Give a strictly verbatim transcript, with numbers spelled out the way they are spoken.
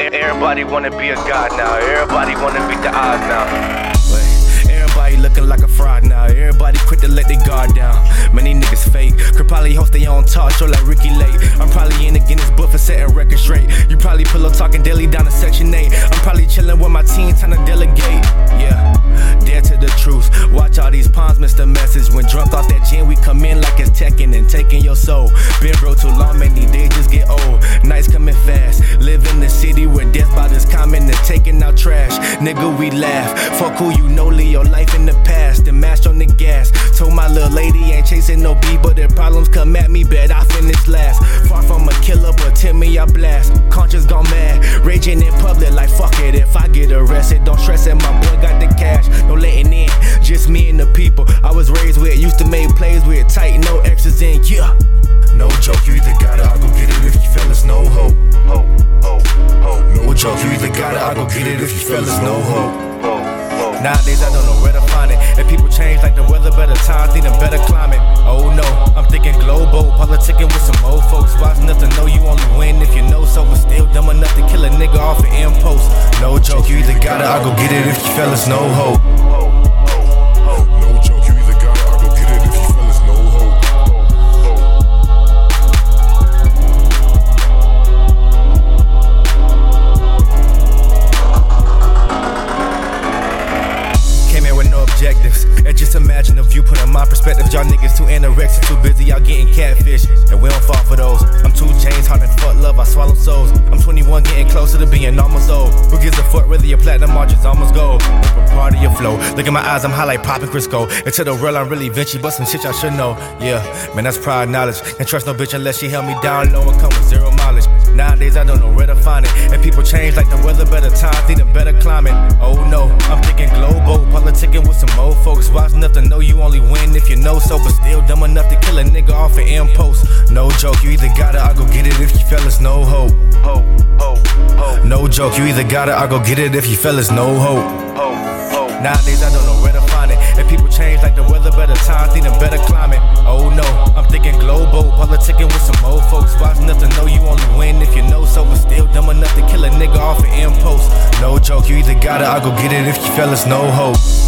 Everybody wanna be a god now. Everybody wanna beat the odds now. Everybody looking like a fraud now. Everybody quick to let their guard down. Many niggas fake. Could probably host their own talk show like Ricky Lake. I'm probably in the Guinness Book for setting records straight. You probably pillow talking daily down to section eight. I'm probably chilling with my team, trying to delegate. Yeah, dare to the truth. Watch all these pawns miss the message. When drunk off that gin, we come in like it's Tekken and taking your soul. Been broke too long, many days just get old. Nights coming fast. Live in the city where death by this common and taking out trash. Nigga, we laugh. Fuck who you know, live your life in the past. The mash on the gas. Told my little lady ain't chasing no beat, but if problems come at me, bet I finish last. Far from a killer, but tell me I blast. Conscience gone mad. Raging in public like fuck it. If I get arrested, don't stress it. My boy got the cash. No letting in. Just me and the people I was raised with. Used to make plays with. Tight, no extras in. Yeah. No joke, you either got it, I go get it. If you fellas no hope. Hope, hope, hope. No joke, you either got it, I go get it. If you fellas no hope. Nowadays I don't know where to find it. And people change like the weather, better times need a better climate. Oh no, I'm thinking global, politicking with some old folks. Wise enough to know you only win if you know so, but still dumb enough to kill a nigga off of impulse. No joke, you either got it, I go get it if you fellas no hope. No joke, you either got it, I go get it if you fellas no hope. Came in with no objectives. And just imagine the viewpoint of my perspective. Y'all niggas too anorexic, too busy, y'all getting catfish. And we don't fall for those. I'm too changed, hard and fuck love, I swallow souls. I'm twenty-one, getting closer to being almost old. Who gives a fuck whether your platinum march is almost gold? But part of your flow. Look in my eyes, I'm high like poppin' Crisco. And to the real, I'm really Vinci, but some shit y'all should know. Yeah, man, that's prior knowledge. Can't trust no bitch unless she held me down low and come with zero mileage. Nowadays, I don't know where to find it. And people change like the weather, better times need a better climate. Oh no, I'm thinking global, politicking with some old folks. Wise enough to know you only win if you know so, but still dumb enough to kill a nigga off an impulse. No joke, you either got it, I go get it if you fellas no hope. Hope, hope, hope. No joke, you either got it, I go get it if you fellas no hope. Hope, hope. Nowadays I don't know where to find it, and people change like the weather, better times need a better climate. Oh no, I'm thinking global, politicking with some old folks. Wise enough to know you only win if you know so, but still dumb enough to kill a nigga off an impulse. No joke, you either got it, I go get it if you fellas no hope.